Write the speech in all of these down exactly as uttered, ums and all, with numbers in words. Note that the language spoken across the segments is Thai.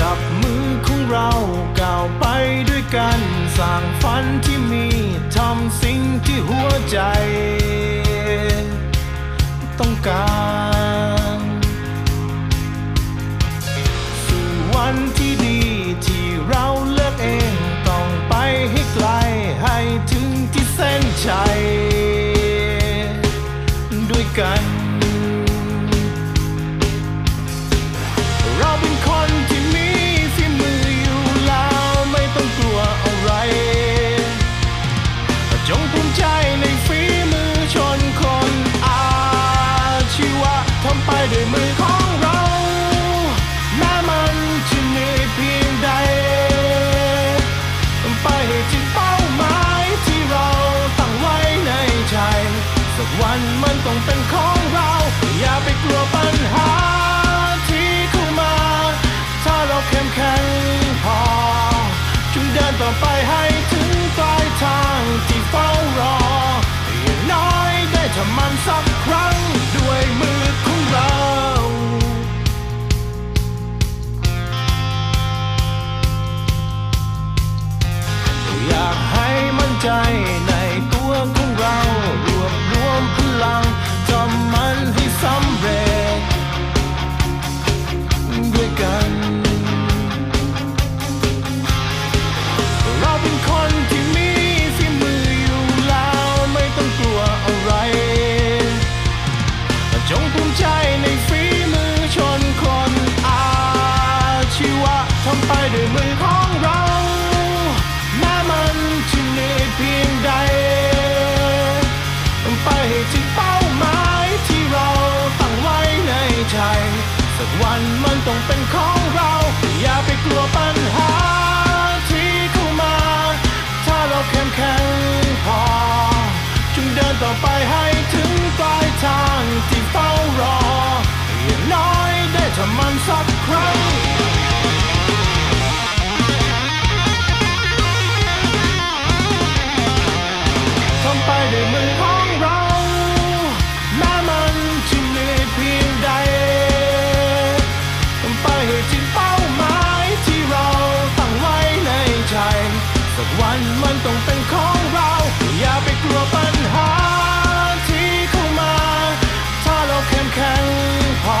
จับมือของเราก้าวไปด้วยกันสร้างฝันที่มีทำสิ่งที่หัวใจต้องการสู่วันที่ดีที่เราเลือกเองต้องไปให้ไกลให้ถึงที่เส้นชัยด้วยกันเราเป็นคนที่มีฝีมืออยู่แล้วไม่ต้องกลัวอะไรจงภูมิใจในฝีมือชนคนอาชีวะทำไปด้วยมือของเราแม้มันจะเหนื่อยเพียงใดไปให้ถึงเป้าหมายที่เราตั้งไว้ในใจสักวันมันต้องเป็นของเราอย่าไปกลัวปัญหาเข้มแข็งพอจงเดินต่อไปให้ถึงปลายทางที่เฝ้ารออย่างน้อยได้ทำมันสักครั้งด้วยมือของเราอยากให้มั่นใจในตัวของเรารวบรวมพลังทำมันให้สำเร็จด้วยกันคนที่มีฝีมืออยู่แล้วไม่ต้องกลัวอะไรจงภูมิใจในฝีมือชนคนอาชีวะทำไปด้วยมือของเราแม้มันจะเหนื่อยเพียงใดไปให้ถึงเป้าหมายที่เราตั้งไว้ในใจสักวันมันต้องเป็นของเราอย่าไปกลัวปัญหาเข้มแข็งพอจงเดินต่อไปให้ถึงปลายทางที่เฝ้ารออย่างน้อยได้ทำมันสักครั้งทำไปด้วยมือของเราแม้มันจะเหนื่อยเพียงใดทำไปให้ถึงเป้าหมายที่เราตั้งไว้ในใจสักวันมันต้องเป็นของเราอย่าไปกลัวปัญหาที่เข้ามาถ้าเราเข้มแข็งพอ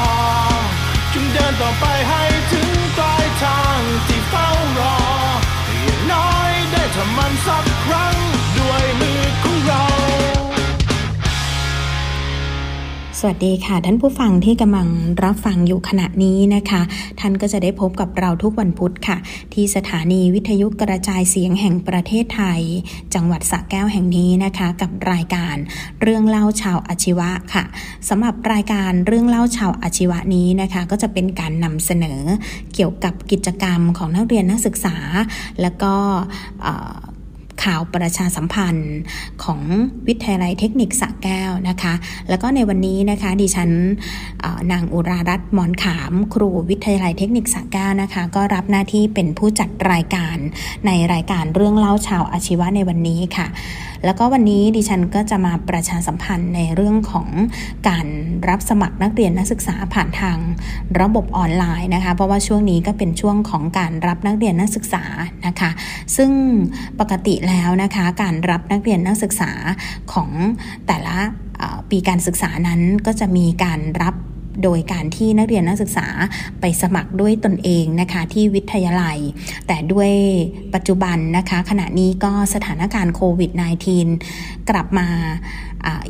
จงเดินต่อไปให้ถึงปลายทางที่เฝ้ารออย่างน้อยได้ทำมันสักครั้งด้วยมือของเราสวัสดีค่ะท่านผู้ฟังที่กำลังรับฟังอยู่ขณะนี้นะคะท่านก็จะได้พบกับเราทุกวันพุธค่ะที่สถานีวิทยุกระจายเสียงแห่งประเทศไทยจังหวัดสระแก้วแห่งนี้นะคะกับรายการเรื่องเล่าชาวอาชีวะค่ะสำหรับรายการเรื่องเล่าชาวอาชีวะนี้นะคะก็จะเป็นการนำเสนอเกี่ยวกับกิจกรรมของนักเรียนนักศึกษาแล้วก็ข่าวประชาสัมพันธ์ของวิทยาลัยเทคนิคสระแก้วนะคะแล้วก็ในวันนี้นะคะดิฉันนางอุรารัตน์มอนขามครูวิทยาลัยเทคนิคสระแก้วนะคะก็รับหน้าที่เป็นผู้จัดรายการในรายการเรื่องเล่าชาวอาชีวะในวันนี้ค่ะแล้วก็วันนี้ดิฉันก็จะมาประชาสัมพันธ์ในเรื่องของการรับสมัครนักเรียนนักศึกษาผ่านทางระบบออนไลน์นะคะเพราะว่าช่วงนี้ก็เป็นช่วงของการรับนักเรียนนักศึกษานะคะซึ่งปกติแล้วนะคะการรับนักเรียนนักศึกษาของแต่ละปีการศึกษานั้นก็จะมีการรับโดยการที่นักเรียนนักศึกษาไปสมัครด้วยตนเองนะคะที่วิทยาลัยแต่ด้วยปัจจุบันนะคะขณะนี้ก็สถานการณ์โควิด สิบเก้า กลับมา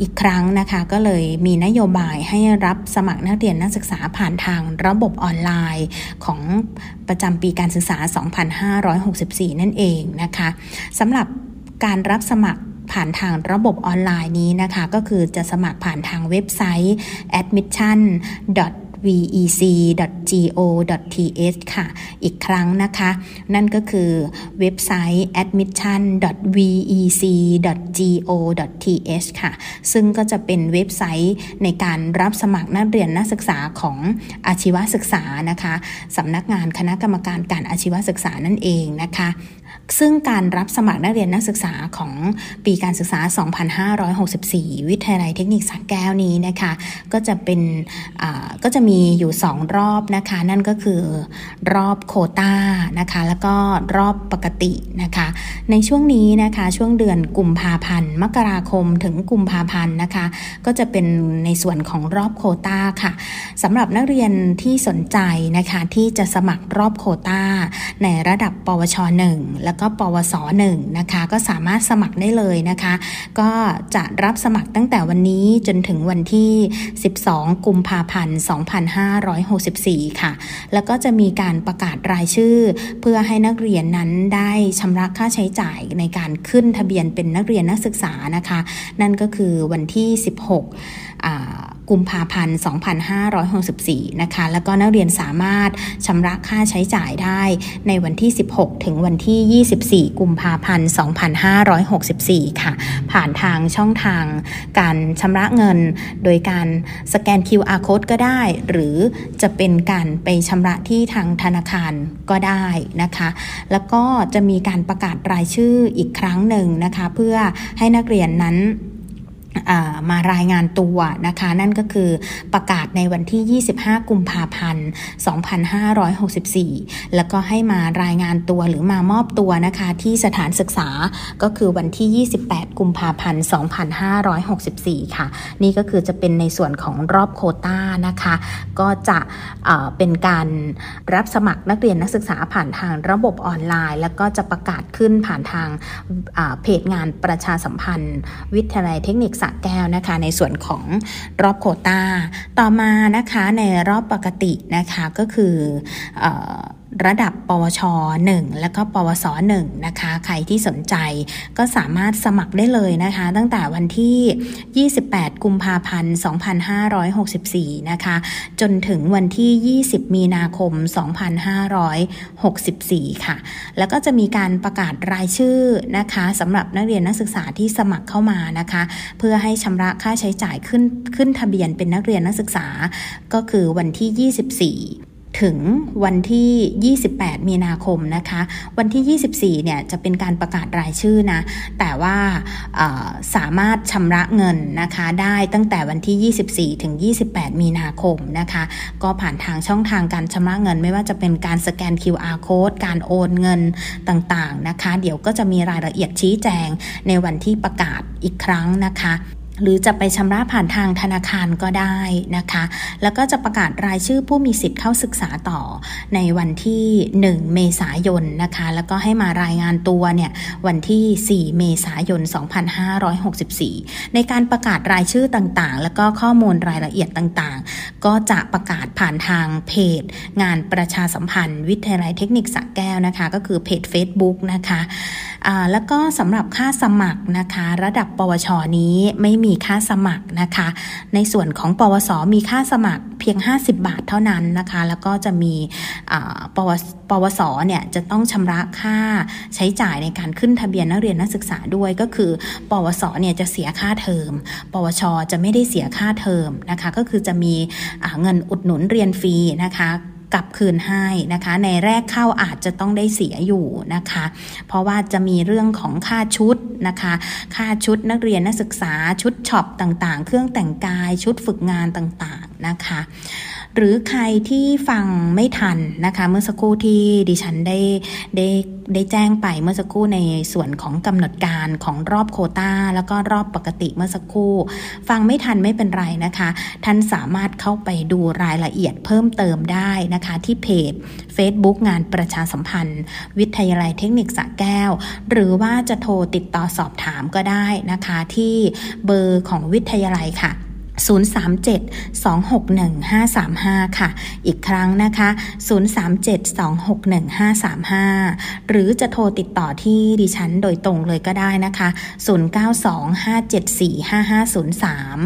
อีกครั้งนะคะก็เลยมีนโยบายให้รับสมัครนักเรียนนักศึกษาผ่านทางระบบออนไลน์ของประจำปีการศึกษา สองพันห้าร้อยหกสิบสี่ นั่นเองนะคะสำหรับการรับสมัครผ่านทางระบบออนไลน์นี้นะคะก็คือจะสมัครผ่านทางเว็บไซต์ แอดมิชชั่น ดอท วี อี ซี ดอท จี โอ ดอท ที เอช ค่ะอีกครั้งนะคะนั่นก็คือเว็บไซต์ แอดมิชชั่น ดอท วี อี ซี ดอท จี โอ ดอท ที เอช ค่ะซึ่งก็จะเป็นเว็บไซต์ในการรับสมัครนักเรียนนักศึกษาของอาชีวศึกษานะคะสำนักงานคณะกรรมการการอาชีวศึกษานั่นเองนะคะ ซึ่งการรับสมัครนักเรียนนักศึกษาของปีการศึกษาสองพันห้าร้อยหกสิบสี่วิทยาลัยเทคนิคสระแก้วนี้นะคะก็จะเป็นก็จะมีอยู่สองรอบนะคะนั่นก็คือรอบโควต้านะคะแล้วก็รอบปกตินะคะในช่วงนี้นะคะช่วงเดือนกุมภาพันธ์มกราคมถึงกุมภาพันธ์นะคะก็จะเป็นในส่วนของรอบโควต้าค่ะสำหรับนักเรียนที่สนใจนะคะที่จะสมัครรอบโควต้าในระดับปวช.หนึ่ง แล้วก็ปวส.หนึ่ง นะคะก็สามารถสมัครได้เลยนะคะก็จะรับสมัครตั้งแต่วันนี้จนถึงวันที่สิบสองกุมภาพันธ์สองพันห้าร้อยหกสิบสี่ค่ะแล้วก็จะมีการประกาศรายชื่อเพื่อให้นักเรียนนั้นได้ชำระค่าใช้จ่ายในการขึ้นทะเบียนเป็นนักเรียนนักศึกษานะคะนั่นก็คือวันที่สิบหกอ่ากุมภาพันธ์สองพันห้าร้อยหกสิบสี่นะคะแล้วก็นักเรียนสามารถชำระค่าใช้จ่ายได้ในวันที่สิบหกถึงวันที่ยี่สิบสี่กุมภาพันธ์สองพันห้าร้อยหกสิบสี่ค่ะผ่านทางช่องทางการชำระเงินโดยการสแกน คิว อาร์ Code ก็ได้หรือจะเป็นการไปชำระที่ทางธนาคารก็ได้นะคะแล้วก็จะมีการประกาศรายชื่ออีกครั้งหนึ่งนะคะเพื่อให้นักเรียนนั้นมารายงานตัวนะคะนั่นก็คือประกาศในวันที่ยี่สิบห้ากุมภาพันธ์สองพันห้าร้อยหกสิบสี่แล้วก็ให้มารายงานตัวหรือมามอบตัวนะคะที่สถานศึกษาก็คือวันที่ยี่สิบแปดกุมภาพันธ์สองพันห้าร้อยหกสิบสี่ค่ะนี่ก็คือจะเป็นในส่วนของรอบโควต้านะคะก็จะเอ่อเป็นการรับสมัครนักเรียนนักศึกษาผ่านทางระบบออนไลน์แล้วก็จะประกาศขึ้นผ่านทางเอ่อเพจงานประชาสัมพันธ์วิทยาลัยเทคนิคสระแก้วนะคะในส่วนของรอบโควต้าต่อมานะคะในรอบปกตินะคะก็คือเอ่อระดับปวช.หนึ่ง แล้วก็ปวส.หนึ่ง นะคะใครที่สนใจก็สามารถสมัครได้เลยนะคะตั้งแต่วันที่ยี่สิบแปดกุมภาพันธ์สองพันห้าร้อยหกสิบสี่นะคะจนถึงวันที่ยี่สิบมีนาคมสองพันห้าร้อยหกสิบสี่ค่ะแล้วก็จะมีการประกาศรายชื่อนะคะสำหรับนักเรียนนักศึกษาที่สมัครเข้ามานะคะเพื่อให้ชำระค่าใช้จ่ายขึ้นขึ้นทะเบียนเป็นนักเรียนนักศึกษาก็คือวันที่ยี่สิบสี่ถึงวันที่ยี่สิบแปดมีนาคมนะคะวันที่ยี่สิบสี่เนี่ยจะเป็นการประกาศรายชื่อนะแต่ว่าเอ่อสามารถชำระเงินนะคะได้ตั้งแต่วันที่ยี่สิบสี่ถึงยี่สิบแปดมีนาคมนะคะก็ผ่านทางช่องทางการชำระเงินไม่ว่าจะเป็นการสแกน คิว อาร์ Code การโอนเงินต่างๆนะคะเดี๋ยวก็จะมีรายละเอียดชี้แจงในวันที่ประกาศอีกครั้งนะคะหรือจะไปชำระผ่านทางธนาคารก็ได้นะคะแล้วก็จะประกาศรายชื่อผู้มีสิทธิ์เข้าศึกษาต่อในวันที่หนึ่งเมษายนนะคะแล้วก็ให้มารายงานตัวเนี่ยวันที่สี่เมษายนสองพันห้าร้อยหกสิบสี่ในการประกาศรายชื่อต่างๆแล้วก็ข้อมูลรายละเอียดต่างๆก็จะประกาศผ่านทางเพจงานประชาสัมพันธ์วิทยาลัยเทคนิคสระแก้วนะคะก็คือเพจ Facebook นะคะอ่าแล้วก็สำหรับค่าสมัครนะคะระดับปวชนี้ไม่มีค่าสมัครนะคะในส่วนของปวสมีค่าสมัครเพียงห้าสิบบาทเท่านั้นนะคะแล้วก็จะมีปวสปวสเนี่ยจะต้องชำระค่าใช้จ่ายในการขึ้นทะเบียนนักเรียนนักศึกษาด้วยก็คือปวสเนี่ยจะเสียค่าเทอมปวชจะไม่ได้เสียค่าเทอมนะคะก็คือจะมีเงินอุดหนุนเรียนฟรีนะคะกลับคืนให้นะคะในแรกเข้าอาจจะต้องได้เสียอยู่นะคะเพราะว่าจะมีเรื่องของค่าชุดนะคะค่าชุดนักเรียนนักศึกษาชุดช็อปต่างๆเครื่องแต่งกายชุดฝึกงานต่างๆนะคะหรือใครที่ฟังไม่ทันนะคะเมื่อสักครู่ที่ดิฉันได้ได้ได้แจ้งไปเมื่อสักครู่ในส่วนของกำหนดการของรอบโควต้าแล้วก็รอบปกติเมื่อสักครู่ฟังไม่ทันไม่เป็นไรนะคะท่านสามารถเข้าไปดูรายละเอียดเพิ่มเติมได้นะคะที่เพจ Facebook งานประชาสัมพันธ์วิทยาลัยเทคนิคสระแก้วหรือว่าจะโทรติดต่อสอบถามก็ได้นะคะที่เบอร์ของวิทยาลัยค่ะศูนย์ สาม เจ็ด สอง หก หนึ่ง ห้า สาม ห้า ค่ะอีกครั้งนะคะศูนย์ สาม เจ็ด สอง หก หนึ่ง ห้า สาม ห้า หรือจะโทรติดต่อที่ดิฉันโดยตรงเลยก็ได้นะคะศูนย์ เก้า สอง ห้า เจ็ด สี่ ห้า ห้า ศูนย์ สาม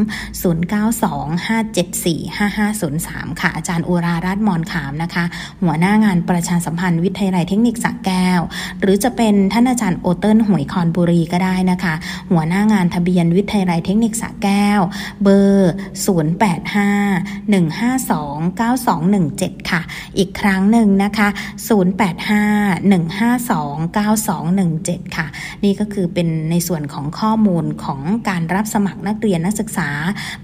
ศูนย์ เก้า สอง ห้า เจ็ด สี่ ห้า ห้า ศูนย์ สามค่ะอาจารย์อุรารัตน์มอนขามนะคะหัวหน้างานประชาสัมพันธ์วิทยาลัยเทคนิคสระแก้วหรือจะเป็นท่านอาจารย์โอเติ้ลหวยคอนบุรีก็ได้นะคะหัวหน้างานทะเบียนวิทยาลัยเทคนิคสระแก้วเบอร์ ร์ศูนย์ แปด ห้า หนึ่ง ห้า สอง เก้า สอง หนึ่ง เจ็ดค่ะอีกครั้งหนึ่งนะคะศูนย์ แปด ห้า หนึ่ง ห้า สอง เก้า สอง หนึ่ง เจ็ดค่ะนี่ก็คือเป็นในส่วนของข้อมูลของการรับสมัครนักเรียนนักศึกษา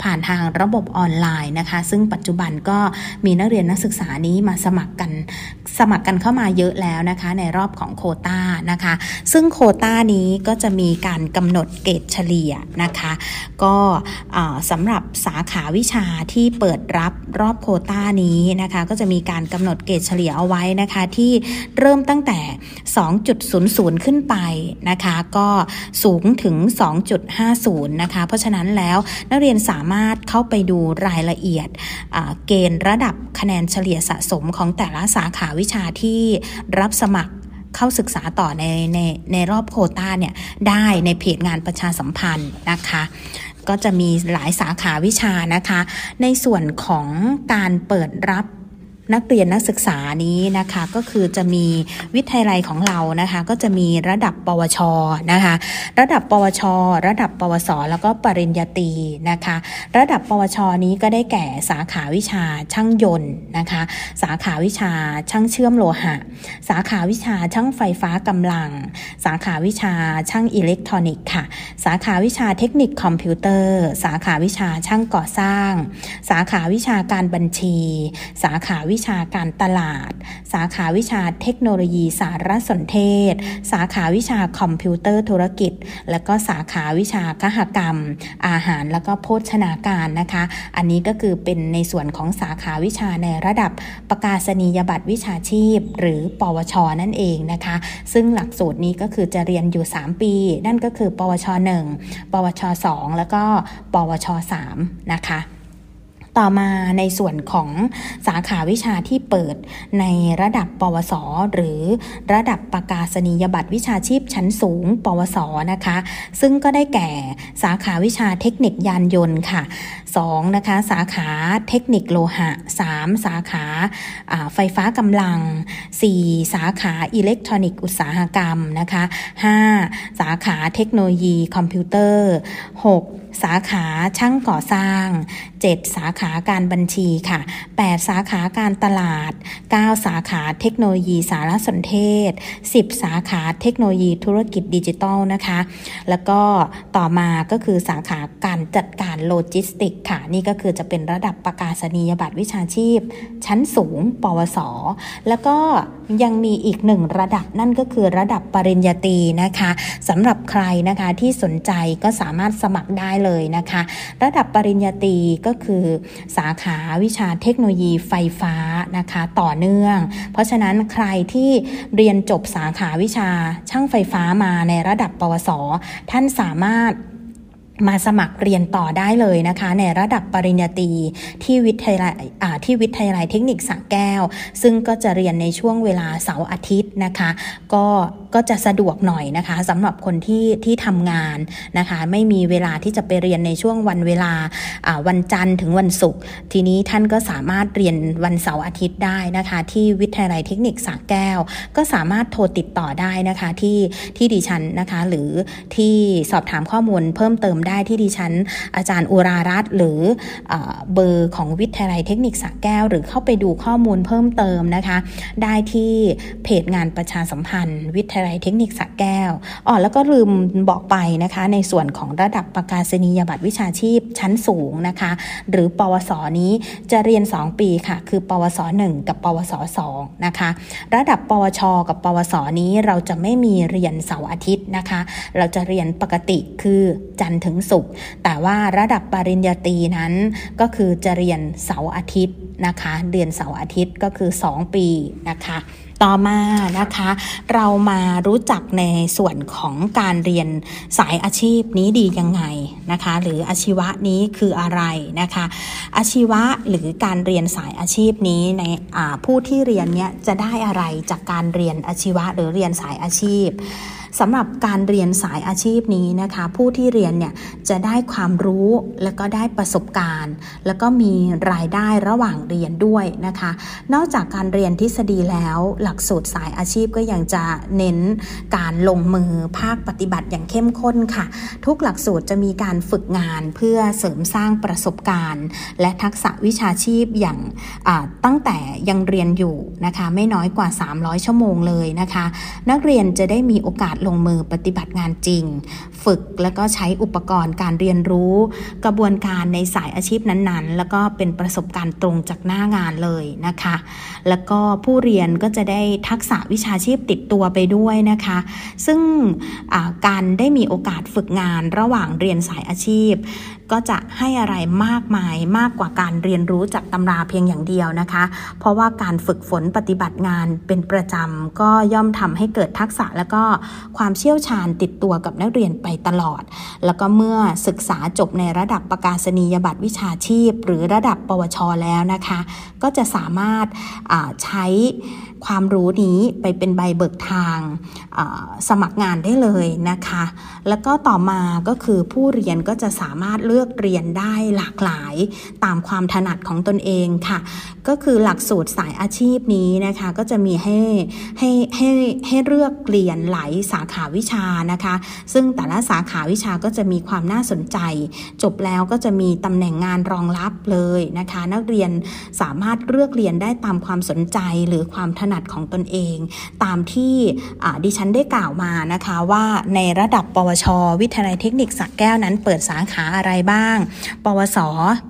ผ่านทางระบบออนไลน์นะคะซึ่งปัจจุบันก็มีนักเรียนนักศึกษานี้มาสมัครกันสมัครกันเข้ามาเยอะแล้วนะคะในรอบของโควต้านะคะซึ่งโควต้านี้ก็จะมีการกำหนดเกรดเฉลี่ยนะคะก็สำหรับสาขาวิชาที่เปิดรับรอบโควต้านี้นะคะก็จะมีการกำหนดเกรดเฉลี่ยเอาไว้นะคะที่เริ่มตั้งแต่ สองจุดศูนย์ศูนย์ ขึ้นไปนะคะก็สูงถึง สองจุดห้าศูนย์ นะคะเพราะฉะนั้นแล้วนักเรียนสามารถเข้าไปดูรายละเอียดเกณฑ์ระดับคะแนนเฉลี่ยสะสมของแต่ละสาขาวิชาที่รับสมัครเข้าศึกษาต่อในในในรอบโควต้าเนี่ยได้ในเพจงานประชาสัมพันธ์นะคะก็จะมีหลายสาขาวิชานะคะในส่วนของการเปิดรับนักเรียนนักศึกษานี้นะคะก็คือจะมีวิทยาลัยของเรานะคะก็จะมีระดับปวชนะคะระดับปวชระดับปวสแล้วก็ปริญญาตรีนะคะระดับปวชนี้ก็ได้แก่สาขาวิชาช่างยนต์นะคะสาขาวิชาช่างเชื่อมโลหะสาขาวิชาช่างไฟฟ้ากำลังสาขาวิชาช่างอิเล็กทรอนิกส์ค่ะสาขาวิชาเทคนิคคอมพิวเตอร์สาขาวิชาช่างก่อสร้างสาขาวิชาการบัญชีสาขาวิชาการตลาดสาขาวิชาเทคโนโลยีสารสนเทศสาขาวิชาคอมพิวเตอร์ธุรกิจและก็สาขาวิชาคหกรรมอาหารและก็โภชนาการนะคะอันนี้ก็คือเป็นในส่วนของสาขาวิชาในระดับประกาศนียบัตรวิชาชีพหรือปวชนั่นเองนะคะซึ่งหลักสูตรนี้ก็คือจะเรียนอยู่สามปีนั่นก็คือปวชหนึ่งปวชสองแล้วก็ปวชสามนะคะต่อมาในส่วนของสาขาวิชาที่เปิดในระดับปวสหรือระดับประกาศนียบัตรวิชาชีพชั้นสูงปวสนะคะซึ่งก็ได้แก่สาขาวิชาเทคนิคยานยนต์ค่ะสองนะคะสาขาเทคนิคโลหะสามสาขาไฟฟ้ากำลังสี่สาขาอิเล็กทรอนิกส์อุตสาหกรรมนะคะห้าสาขาเทคโนโลยีคอมพิวเตอร์หกสาขาช่างก่อสร้างเจ็ดสาขาการบัญชีค่ะแปดสาขาการตลาดเก้าสาขาเทคโนโลยีสารสนเทศสิบสาขาเทคโนโลยีธุรกิจดิจิทัลนะคะแล้วก็ต่อมาก็คือสาขาการจัดการโลจิสติกส์ค่ะนี่ก็คือจะเป็นระดับประกาศนียบัตรวิชาชีพชั้นสูงปวสแล้วก็ยังมีอีกหนึ่งระดับนั่นก็คือระดับปริญญาตรีนะคะสำหรับใครนะคะที่สนใจก็สามารถสมัครได้เลยนะคะระดับปริญญาตรีก็คือสาขาวิชาเทคโนโลยีไฟฟ้านะคะต่อเนื่องเพราะฉะนั้นใครที่เรียนจบสาขาวิชาช่างไฟฟ้ามาในระดับปวสท่านสามารถมาสมัครเรียนต่อได้เลยนะคะในระดับปริญญาตรีที่วิทยาลัยที่วิทยาลัยเทคนิคสระแก้วซึ่งก็จะเรียนในช่วงเวลาเสาร์อาทิตย์นะคะก็ก็จะสะดวกหน่อยนะคะสำหรับคนที่ที่ทำงานนะคะไม่มีเวลาที่จะไปเรียนในช่วงวันเวลาวันจันทร์ถึงวันศุกร์ทีนี้ท่านก็สามารถเรียนวันเสาร์อาทิตย์ได้นะคะที่วิทยาลัยเทคนิคสระแก้วก็สามารถโทรติดต่อได้นะคะที่ที่ดิฉันนะคะหรือที่สอบถามข้อมูลเพิ่มเติมได้ที่ดิฉันอาจารย์อุรารัตน์หรือเบอร์ของวิทยาลัยเทคนิคสระแก้วหรือเข้าไปดูข้อมูลเพิ่มเติมนะคะได้ที่เพจงานประชาสัมพันธ์วิทยาลัยเทคนิคสระแก้วอ๋อแล้วก็ลืมบอกไปนะคะในส่วนของระดับประกาศนียบัตรวิชาชีพชั้นสูงนะคะหรือปวสนี้จะเรียนสองปีค่ะคือปวสหนึ่งกับปวสสองนะคะระดับปวชกับปวสนี้เราจะไม่มีเรียนเสาร์อาทิตย์นะคะเราจะเรียนปกติคือจันทร์ถึงศุกร์แต่ว่าระดับปริญญาตรีนั้นก็คือจะเรียนเสาร์อาทิตย์นะคะเรียนเสาร์อาทิตย์ก็คือสองปีนะคะต่อมานะคะเรามารู้จักในส่วนของการเรียนสายอาชีพนี้ดียังไงนะคะหรืออาชีวะนี้คืออะไรนะคะอาชีวะหรือการเรียนสายอาชีพนี้ในผู้ที่เรียนเนี้ยจะได้อะไรจากการเรียนอาชีวะหรือเรียนสายอาชีพสำหรับการเรียนสายอาชีพนี้นะคะผู้ที่เรียนเนี่ยจะได้ความรู้แล้วก็ได้ประสบการณ์แล้วก็มีรายได้ระหว่างเรียนด้วยนะคะนอกจากการเรียนทฤษฎีแล้วห หลักสูตรสายอาชีพก็ยังจะเน้นการลงมือภาคปฏิบัติอย่างเข้มข้นค่ะทุกหลักสูตรจะมีการฝึกงานเพื่อเสริมสร้างประสบการณ์และทักษะวิชาชีพอย่างตั้งแต่ยังเรียนอยู่นะคะไม่น้อยกว่าสามร้อยชั่วโมงเลยนะคะนักเรียนจะได้มีโอกาสลงมือปฏิบัติงานจริงฝึกและก็ใช้อุปกรณ์การเรียนรู้กระบวนการในสายอาชีพนั้นๆแล้วก็เป็นประสบการณ์ตรงจากหน้างานเลยนะคะแล้วก็ผู้เรียนก็จะได้ทักษะวิชาชีพติดตัวไปด้วยนะคะซึ่งการได้มีโอกาสฝึกงานระหว่างเรียนสายอาชีพก็จะให้อะไรมากมายมากกว่าการเรียนรู้จากตำราเพียงอย่างเดียวนะคะเพราะว่าการฝึกฝนปฏิบัติงานเป็นประจำก็ย่อมทำให้เกิดทักษะและก็ความเชี่ยวชาญติดตัวกับนักเรียนไปตลอดแล้วก็เมื่อศึกษาจบในระดับประกาศนียบัตรวิชาชีพหรือระดับปวช.แล้วนะคะก็จะสามารถใช้ความรู้นี้ไปเป็นใบเบิกทางสมัครงานได้เลยนะคะแล้วก็ต่อมาก็คือผู้เรียนก็จะสามารถเลือกเรียนได้หลากหลายตามความถนัดของตนเองค่ะก็คือหลักสูตรสายอาชีพนี้นะคะก็จะมีให้ให้ให้ให้เลือกเรียนหลายสาขาวิชานะคะซึ่งแต่ละสาขาวิชาก็จะมีความน่าสนใจจบแล้วก็จะมีตำแหน่งงานรองรับเลยนะคะนักเรียนสามารถเลือกเรียนได้ตามความสนใจหรือความถนัดของตนเองตามที่ดิฉันได้กล่าวมานะคะว่าในระดับปวช.วิทยาลัยเทคนิคสระแก้วนั้นเปิดสาขาอะไรบ้างปวส.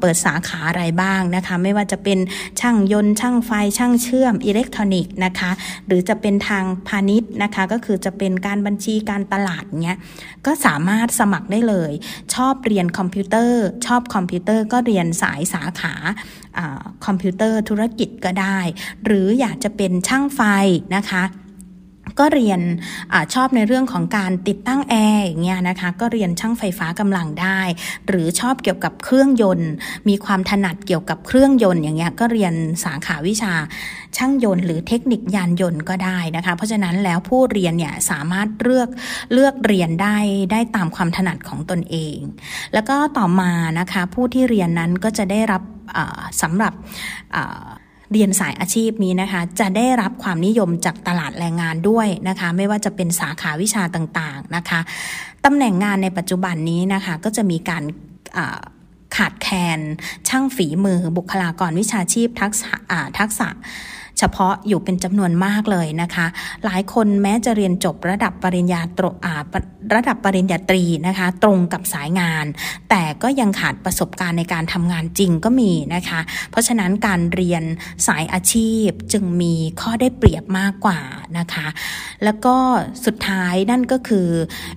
เปิดสาขาอะไรบ้างนะคะไม่ว่าจะเป็นช่างยนต์ช่างไฟช่างเชื่อมอิเล็กทรอนิกส์นะคะหรือจะเป็นทางพาณิชย์นะคะก็คือจะเป็นการบัญชีการตลาดเนี้ยก็สามารถสมัครได้เลยชอบเรียนคอมพิวเตอร์ชอบคอมพิวเตอร์ก็เรียนสายสาขาคอมพิวเตอร์ธุรกิจก็ได้หรืออยากจะเป็นช่างไฟนะคะก็เรียนอชอบในเรื่องของการติดตั้งแอร์อย่างเงี้ยนะคะก็เรียนช่างไฟฟ้ากำลังได้หรือชอบเกี่ยวกับเครื่องยนต์มีความถนัดเกี่ยวกับเครื่องยนต์อย่างเงี้ยก็เรียนสาขาวิชาช่างยนต์หรือเทคนิคยานยนต์ก็ได้นะคะเพราะฉะนั้นแล้วผู้เรียนเนี่ยสามารถเลือกเลือกเรียนได้ได้ตามความถนัดของตนเองแล้วก็ต่อมานะคะผู้ที่เรียนนั้นก็จะได้รับสำหรับเรียนสายอาชีพนี้นะคะจะได้รับความนิยมจากตลาดแรงงานด้วยนะคะไม่ว่าจะเป็นสาขาวิชาต่างๆนะคะตำแหน่งงานในปัจจุบันนี้นะคะก็จะมีการขาดแคลนช่างฝีมือบุคลากรวิชาชีพทักษะทักษะเฉพาะอยู่เป็นจำนวนมากเลยนะคะหลายคนแม้จะเรียนจบระดับปริญญาตรีระดับปริญญาตรีนะคะตรงกับสายงานแต่ก็ยังขาดประสบการณ์ในการทำงานจริงก็มีนะคะเพราะฉะนั้นการเรียนสายอาชีพจึงมีข้อได้เปรียบมากกว่านะคะแล้วก็สุดท้ายนั่นก็คือ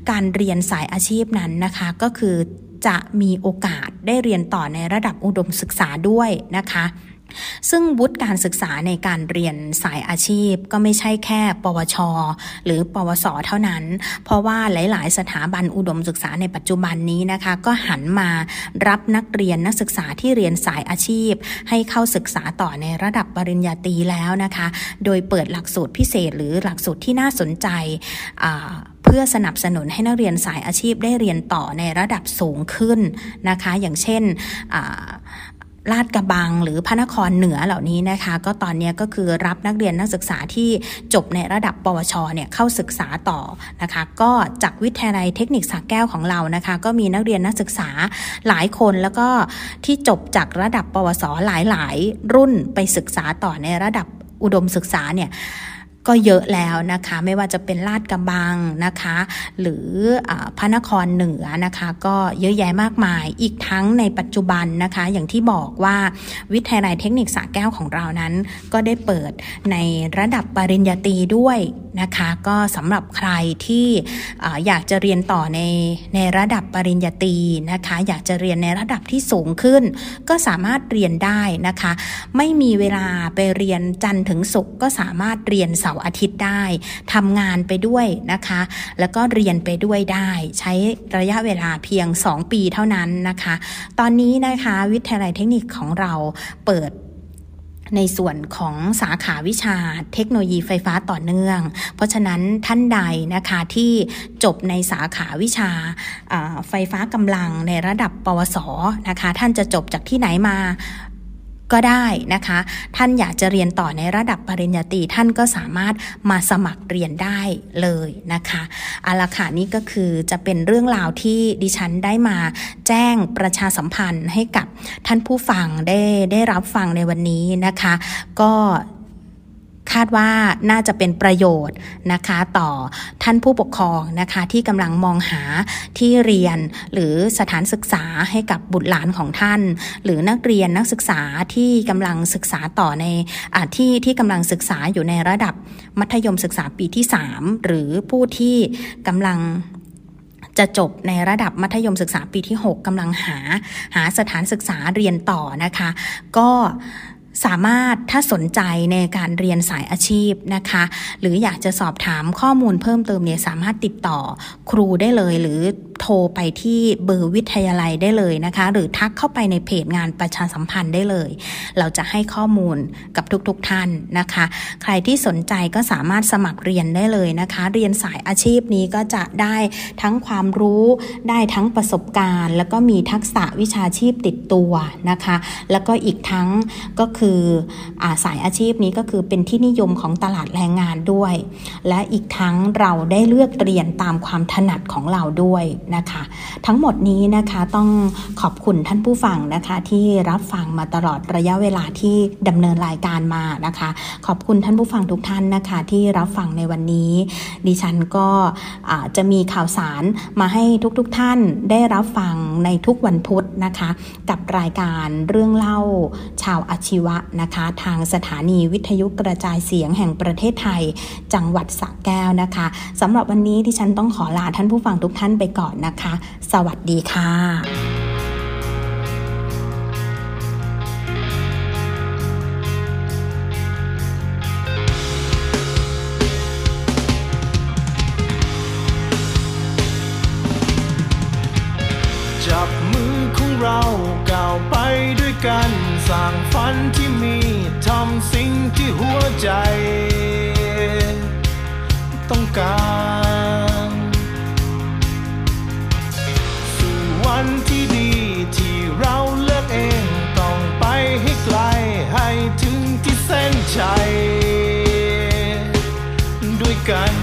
การเรียนสายอาชีพนั้นนะคะก็คือจะมีโอกาสได้เรียนต่อในระดับอุดมศึกษาด้วยนะคะซึ่งวุฒิการศึกษาในการเรียนสายอาชีพก็ไม่ใช่แค่ปวช.หรือปวส.เท่านั้นเพราะว่าหลายๆสถาบันอุดมศึกษาในปัจจุบันนี้นะคะก็หันมารับนักเรียนนักศึกษาที่เรียนสายอาชีพให้เข้าศึกษาต่อในระดับปริญญาตรีแล้วนะคะโดยเปิดหลักสูตรพิเศษหรือหลักสูตรที่น่าสนใจเพื่อสนับสนุนให้นักเรียนสายอาชีพได้เรียนต่อในระดับสูงขึ้นนะคะอย่างเช่นลาดกระบังหรือพระนครเหนือเหล่านี้นะคะก็ตอนนี้ก็คือรับนักเรียนนักศึกษาที่จบในระดับปวช.เนี่ยเข้าศึกษาต่อนะคะก็จากวิทยาลัยเทคนิคสระแก้วของเรานะคะก็มีนักเรียนนักศึกษาหลายคนแล้วก็ที่จบจากระดับปวส.หลายๆรุ่นไปศึกษาต่อในระดับอุดมศึกษาเนี่ยก็เยอะแล้วนะคะไม่ว่าจะเป็นลาดกระบังนะคะหรือพระนครเหนือนะคะก็เยอะแยะมากมายอีกทั้งในปัจจุบันนะคะอย่างที่บอกว่าวิทยาลัยเทคนิคสระแก้วของเรานั้นก็ได้เปิดในระดับปริญญาตรีด้วยนะคะก็สำหรับใครที่อยากจะเรียนต่อในในระดับปริญญาตรีนะคะอยากจะเรียนในระดับที่สูงขึ้นก็สามารถเรียนได้นะคะไม่มีเวลาไปเรียนจันทร์ถึงศุกร์ก็สามารถเรียนเสาร์อาทิตย์ได้ทำงานไปด้วยนะคะแล้วก็เรียนไปด้วยได้ใช้ระยะเวลาเพียงสองปีเท่านั้นนะคะตอนนี้นะคะวิทยาลัยเทคนิคของเราเปิดในส่วนของสาขาวิชาเทคโนโลยีไฟฟ้าต่อเนื่องเพราะฉะนั้นท่านใดนะคะที่จบในสาขาวิชาไฟฟ้ากำลังในระดับปวส.นะคะท่านจะจบจากที่ไหนมา ก็ได้นะคะท่านอยากจะเรียนต่อในระดับปริญญาตรีท่านก็สามารถมาสมัครเรียนได้เลยนะคะเอาละค่ะนี่ก็คือจะเป็นเรื่องราวที่ดิฉันได้มาแจ้งประชาสัมพันธ์ให้กับท่านผู้ฟังได้ได้รับฟังในวันนี้นะคะก็คาดว่าน่าจะเป็นประโยชน์นะคะต่อท่านผู้ปกครองนะคะที่กำลังมองหาที่เรียนหรือสถานศึกษาให้กับบุตรหลานของท่านหรือนักเรียนนักศึกษาที่กำลังศึกษาต่อในอ่าที่ที่กำลังศึกษาอยู่ในระดับมัธยมศึกษาปีที่สามหรือผู้ที่กำลังจะจบในระดับมัธยมศึกษาปีที่หกกำลังหาหาสถานศึกษาเรียนต่อนะคะก็สามารถถ้าสนใจในการเรียนสายอาชีพนะคะหรืออยากจะสอบถามข้อมูลเพิ่มเติมเนี่ยสามารถติดต่อครูได้เลยหรือโทรไปที่เบอร์วิทยาลัยได้เลยนะคะหรือทักเข้าไปในเพจงานประชาสัมพันธ์ได้เลยเราจะให้ข้อมูลกับทุกๆ ท, ท่านนะคะใครที่สนใจก็สามารถสมัครเรียนได้เลยนะคะเรียนสายอาชีพนี้ก็จะได้ทั้งความรู้ได้ทั้งประสบการณ์แล้วก็มีทักษะวิชาชีพติดตัวนะคะแล้วก็อีกทั้งก็คือสายอาชีพนี้ก็คือเป็นที่นิยมของตลาดแรงงานด้วยและอีกทั้งเราได้เลือกเรียนตามความถนัดของเราด้วยนะคะทั้งหมดนี้นะคะต้องขอบคุณท่านผู้ฟังนะคะที่รับฟังมาตลอดระยะเวลาที่ดำเนินรายการมานะคะขอบคุณท่านผู้ฟังทุกท่านนะคะที่รับฟังในวันนี้ดิฉันก็จะมีข่าวสารมาให้ทุกๆ ท, ท่านได้รับฟังในทุกวันพุธนะคะกับรายการเรื่องเล่าชาวอาชีวะนะคะทางสถานีวิทยุกระจายเสียงแห่งประเทศไทยจังหวัดสระแก้วนะคะสำหรับวันนี้ดิฉันต้องขอลาท่านผู้ฟังทุกท่านไปก่อนนะคะสวัสดีค่ะสร้างฝันที่มีทำสิ่งที่หัวใจต้องการสู่วันที่ดีที่เราเลือกเองต้องไปให้ไกลให้ถึงที่เส้นชัยด้วยกัน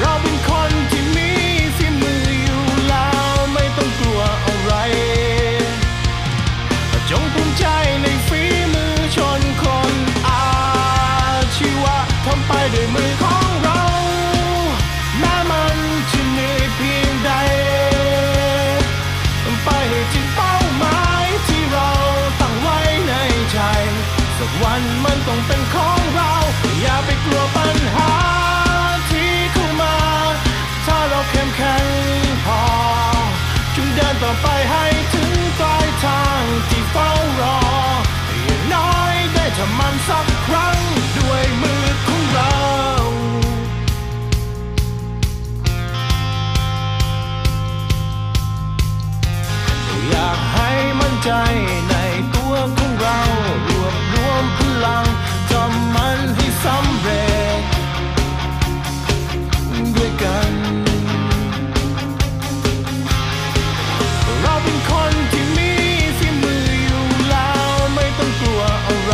เราเป็นคนที่มีฝีมืออยู่แล้วไม่ต้องกลัวอะไรจงภูมิใจในฝีมือชนคนอาชีวะทำไปด้วยมือของเราแม้มันจะเหนื่อยเพียงใดไปให้ถึงเป้าหมายที่เราตั้งไว้ในใจสักวันมันต้องเป็นของเราอย่าไปกลัวปัญหาที่เข้ามาถ้าเราเข้มแข็งพอจงเดินต่อไปให้ถึงปลายทางที่เฝ้ารออย่างน้อยได้ทำมันสักครั้งด้วยมือของเราอยากให้มั่นใจในตัวของเรารวบรวมพลังทำมันให้สำเร็จด้วยกันเราเป็นคนที่มีฝีมืออยู่แล้วไม่ต้องกลัวอะไร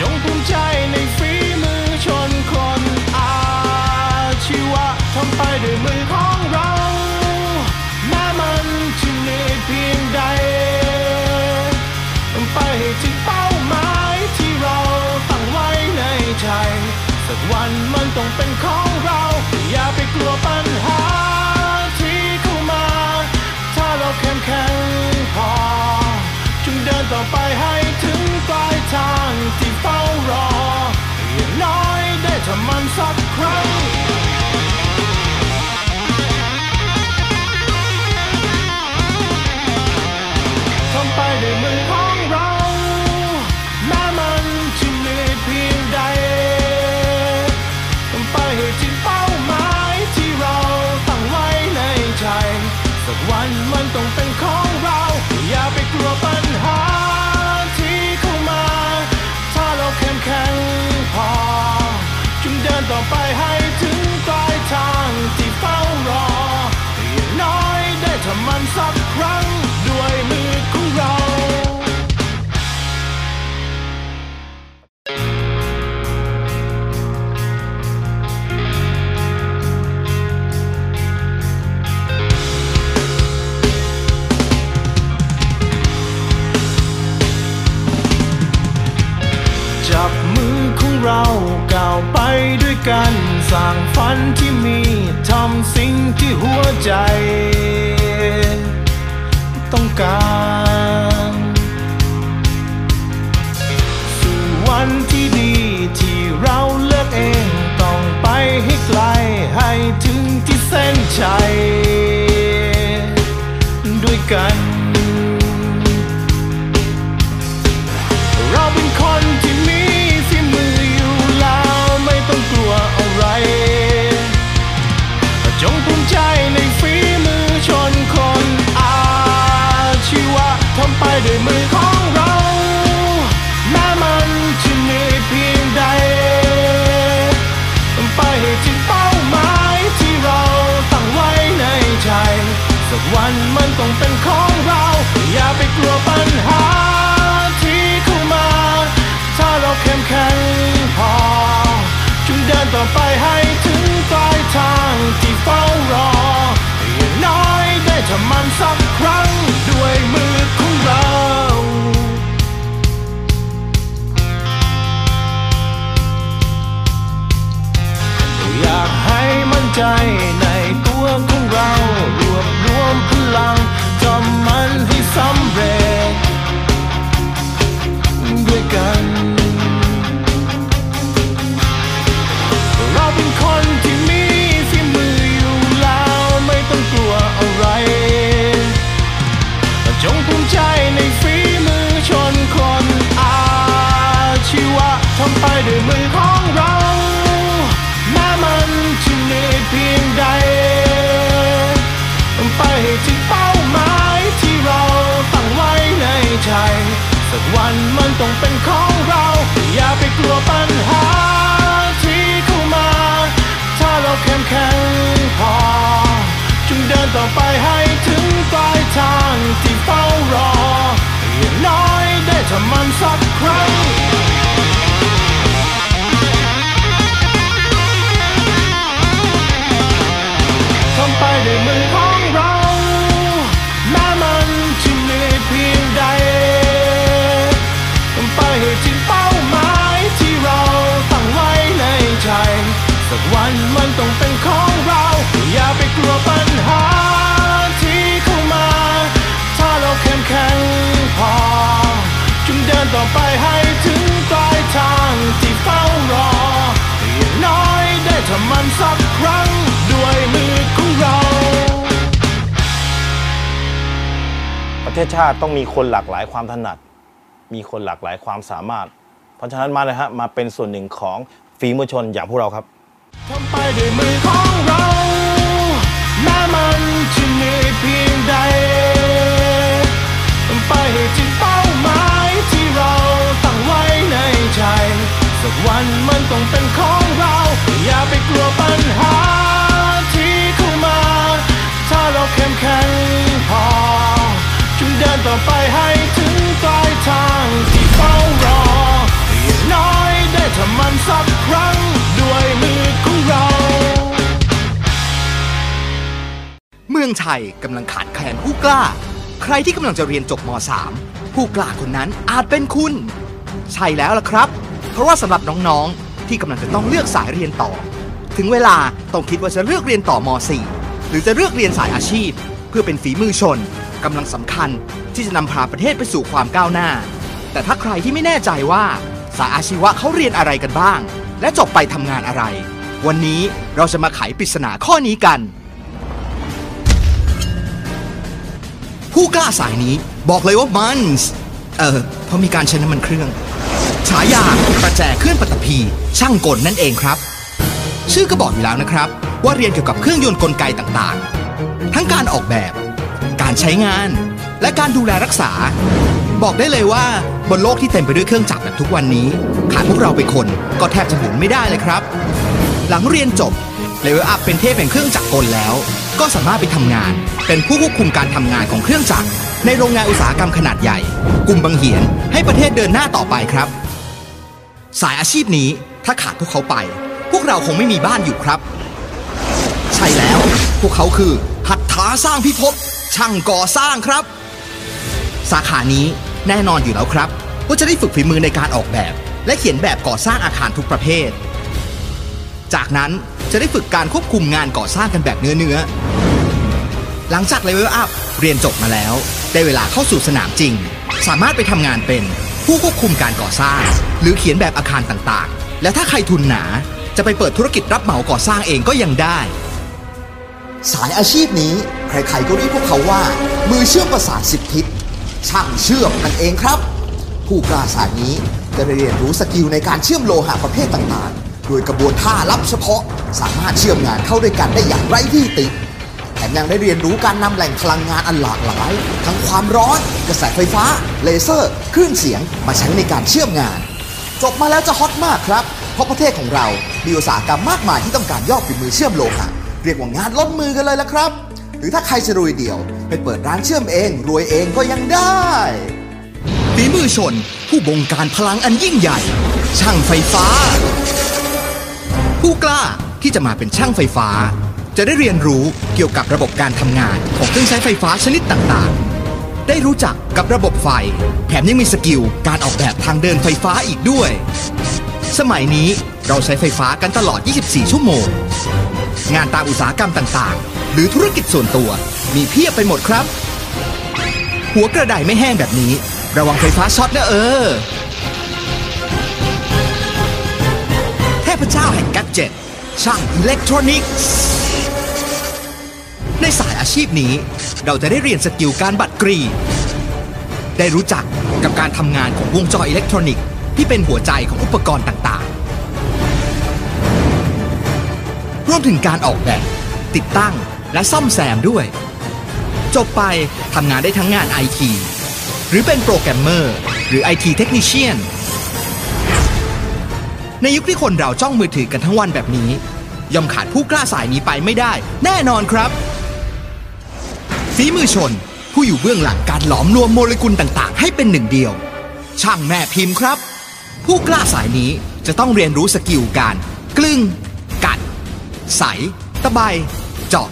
จงภูมิใจในฝีมือชนคนอาชีวะทำไปด้วยมือของเราแม้มันจะเหนื่อยเพียงใดไปให้ถึงเป้าหมายที่เราตั้งไว้ในใจสักวันมันต้องเป็นของเราอย่าไปกลัวปัญหาที่เข้ามาถ้าเราเข้มแข็งพอจงเดินต่อไปให้ถึงปลายทางที่เฝ้ารออย่างน้อยได้ทำมันสักครั้งไปด้วยมือของเราแม้มันจะเหนื่อยเพียงใดไปให้ถึงเป้าหมายที่เราตั้งไว้ในใจสักวันมันต้องเป็นของเราอย่าไปกลัวปัญหาที่เข้ามาถ้าเราเข้มแข็งพอจงเดินต่อไป จับมือของเราก้าวไปด้วยกันสร้างฝันที่มีทำสิ่งที่หัวใจต้องการสู่วันที่ดีที่เราเลือกเองต้องไปให้ไกลให้ถึงที่เส้นชัยด้วยกันเราเป็นคนที่มีฝีมืออยู่แล้วไม่ต้องกลัวอะไรจงภูมิใจในฝีมือชนคนอาชีวะทำไปด้วยมือของเราแม้มันจะเหนื่อยเพียงใดไปให้ถึงเป้าหมายที่เราตั้งไว้ในใจสักวันมันต้องเป็นของเราอย่าไปกลัวปัญหาที่เข้ามาถ้าเราเข้มแข็งพอจงเดินต่อไปให้ถึงปลายทางที่เฝ้ารออย่างน้อยได้ทำมันสักครั้งด้วยมือของเราอยากให้มั่นใจในตัวของเรารวบรวมพลังทำมันให้สำเร็จด้วยกันเราเป็นคนที่มีฝีมืออยู่แล้วไม่ต้องกลัวอะไรจงภูมิใจในฝีมือชนคนอาชีวะทำไปด้วยมือของเราแม้มันจะเหนื่อยเพียงใดไปให้ถึงเป้าหมายที่เราตั้งไว้ในใจสักวันมันต้องเป็นของเราอย่าไปกลัวปัญหาที่เข้ามาถ้าเราเข้มแข็งพอจงเดินต่อไปให้ถึงปลายทางที่เฝ้ารออย่างน้อยได้ทำมันสักครั้งทำไปด้วยมือของเราแม้มันจะเหนื่อยเพียงใดไปให้ถึงเป้าหมายที่เราตั้งไว้ในใจสักวันมันต้องเป็นของเราอย่าไปกลัวปัญหาที่เข้ามาถ้าเราเข้มแข็งพอจงเดินต่อไปให้ถึงปลายทางที่เฝ้ารออย่างน้อยได้ทำมันสักครั้งด้วยมือของเราประเทศชาติต้องมีคนหลากหลายความถนัดมีคนหลากหลายความสามารถเพราะฉะนั้นมาเลยฮะมาเป็นส่วนหนึ่งของฝีมือชนอย่างพวกเราครับทำไปด้วยมือของเราแม้มันจะเหนื่อยเพียงใดทำไปให้ถึงเป้าหมายที่เราตั้งไว้ในใจสักวันมันต้องเป็นของเราอย่าไปกลัวปัญหาที่เข้ามาถ้าเราเข้มแข็งพอจงเดินต่อไปให้ถึงปลายทางที่เฝ้ารออย่างน้อยได้ทำมันสักครั้งด้วยมือของเราเมืองไทยกำลังขาดแคลนผู้กล้าใครที่กำลังจะเรียนจบมอสามผู้กล้าคนนั้นอาจเป็นคุณใช่แล้วล่ะครับเพราะว่าสำหรับน้องๆที่กำลังจะต้องเลือกสายเรียนต่อถึงเวลาต้องคิดว่าจะเลือกเรียนต่อมอสี่หรือจะเลือกเรียนสายอาชีพเพื่อเป็นฝีมือชนกำลังสำคัญที่จะนำพาประเทศไปสู่ความก้าวหน้าแต่ถ้าใครที่ไม่แน่ใจว่าสายอาชีวะเขาเรียนอะไรกันบ้างและจบไปทำงานอะไรวันนี้เราจะมาไขปริศนาข้อนี้กันผู้กล้าสายนี้บอกเลยว่ามันส์เออเพราะมีการใช้น้ำมันเครื่องฉายาประแจเครื่องปฐพีช่างกลนั่นเองครับชื่อก็บอกอยู่แล้วนะครับว่าเรียนเกี่ยวกับเครื่องยนต์กลไกต่างๆทั้งการออกแบบการใช้งานและการดูแลรักษาบอกได้เลยว่าบนโลกที่เต็มไปด้วยเครื่องจักรแบบทุกวันนี้ขาดพวกเราไปคนก็แทบจะหมุนไม่ได้เลยครับหลังเรียนจบเลเวลอัพเป็นเทพแห่งเครื่องจักรกลแล้วก็สามารถไปทำงานเป็นผู้ควบคุมการทำงานของเครื่องจักรในโรงงานอุตสาหกรรมขนาดใหญ่กลุ่มบางเหียนให้ประเทศเดินหน้าต่อไปครับสายอาชีพนี้ถ้าขาดพวกเขาไปพวกเราคงไม่มีบ้านอยู่ครับใช่แล้วพวกเขาคือหัตถาสร้างพิภพช่างก่อสร้างครับสาขานี้แน่นอนอยู่แล้วครับว่าจะได้ฝึกฝีมือในการออกแบบ และเขียนแบบก่อสร้างอาคารทุกประเภทจากนั้นจะได้ฝึกการควบคุมงานก่อสร้างกันแบบเนื้อเนื้อหลังจากเลเวลอัพเรียนจบมาแล้วได้เวลาเข้าสู่สนามจริงสามารถไปทำงานเป็นผู้ควบคุมการก่อสร้างหรือเขียนแบบอาคารต่างๆและถ้าใครทุนหนาจะไปเปิดธุรกิจรับเหมาก่อสร้างเองก็ยังได้สายอาชีพนี้ใครๆก็เรียกพวกเขาว่ามือเชื่อมประสานสิบทิศช่างเชื่อมกันเองครับผู้กล้าสายนี้จะเรียนรู้สกิลในการเชื่อมโลหะประเภทต่างๆโดยกระบวนท่าลับเฉพาะสามารถเชื่อมงานเข้าด้วยกันได้อย่างไร้ที่ติแถมยังได้เรียนรู้การนำแหล่งพลังงานอันหลากหลายทั้งความร้อนกระแสไฟฟ้าเลเซอร์คลื่นเสียงมาใช้ในการเชื่อมงานจบมาแล้วจะฮอตมากครับเพราะประเทศของเรามีอุตสาหกรรมมากมายที่ต้องการยอดฝีมือเชื่อมโลหะเรียกว่างานล้นมือกันเลยละครับหรือถ้าใครจะรวยเดี่ยวไปเปิดร้านเชื่อมเองรวยเองก็ยังได้ฝีมือชนผู้บงการพลังอันยิ่งใหญ่ช่างไฟฟ้าผู้กล้าที่จะมาเป็นช่างไฟฟ้าจะได้เรียนรู้เกี่ยวกับระบบการทำงานของเครื่องใช้ไฟฟ้าชนิดต่างๆได้รู้จักกับระบบไฟแถมยังมีสกิลการออกแบบทางเดินไฟฟ้าอีกด้วยสมัยนี้เราใช้ไฟฟ้ากันตลอดยี่สิบสี่ชั่วโมงงานตามอุตสาหกรรมต่างๆหรือธุรกิจส่วนตัวมีเพียบไปหมดครับหัวกระไดไม่แห้งแบบนี้ระวังไฟฟ้าช็อตนะเออเทพเจ้าแห่งแกดเจ็ตช่างอิเล็กทรอนิกส์ในสายอาชีพนี้เราจะได้เรียนสกิลการบัดกรีได้รู้จักกับการทำงานของวงจรอิเล็กทรอนิกส์ที่เป็นหัวใจของอุปกรณ์ต่างๆรวมถึงการออกแบบติดตั้งและซ่อมแซมด้วยจบไปทำงานได้ทั้งงาน ไอ ที หรือเป็นโปรแกรมเมอร์หรือ ไอ ที Technician ในยุคที่คนเราจ้องมือถือกันทั้งวันแบบนี้ย่อมขาดผู้กล้าสายนี้ไปไม่ได้แน่นอนครับฝีมือชนผู้อยู่เบื้องหลังการหลอมรวมโมเลกุลต่างๆให้เป็นหนึ่งเดียวช่างแม่พิมพ์ครับผู้กล้าสายนี้จะต้องเรียนรู้สกิลการกลึงกัดใสตะไบเจาะ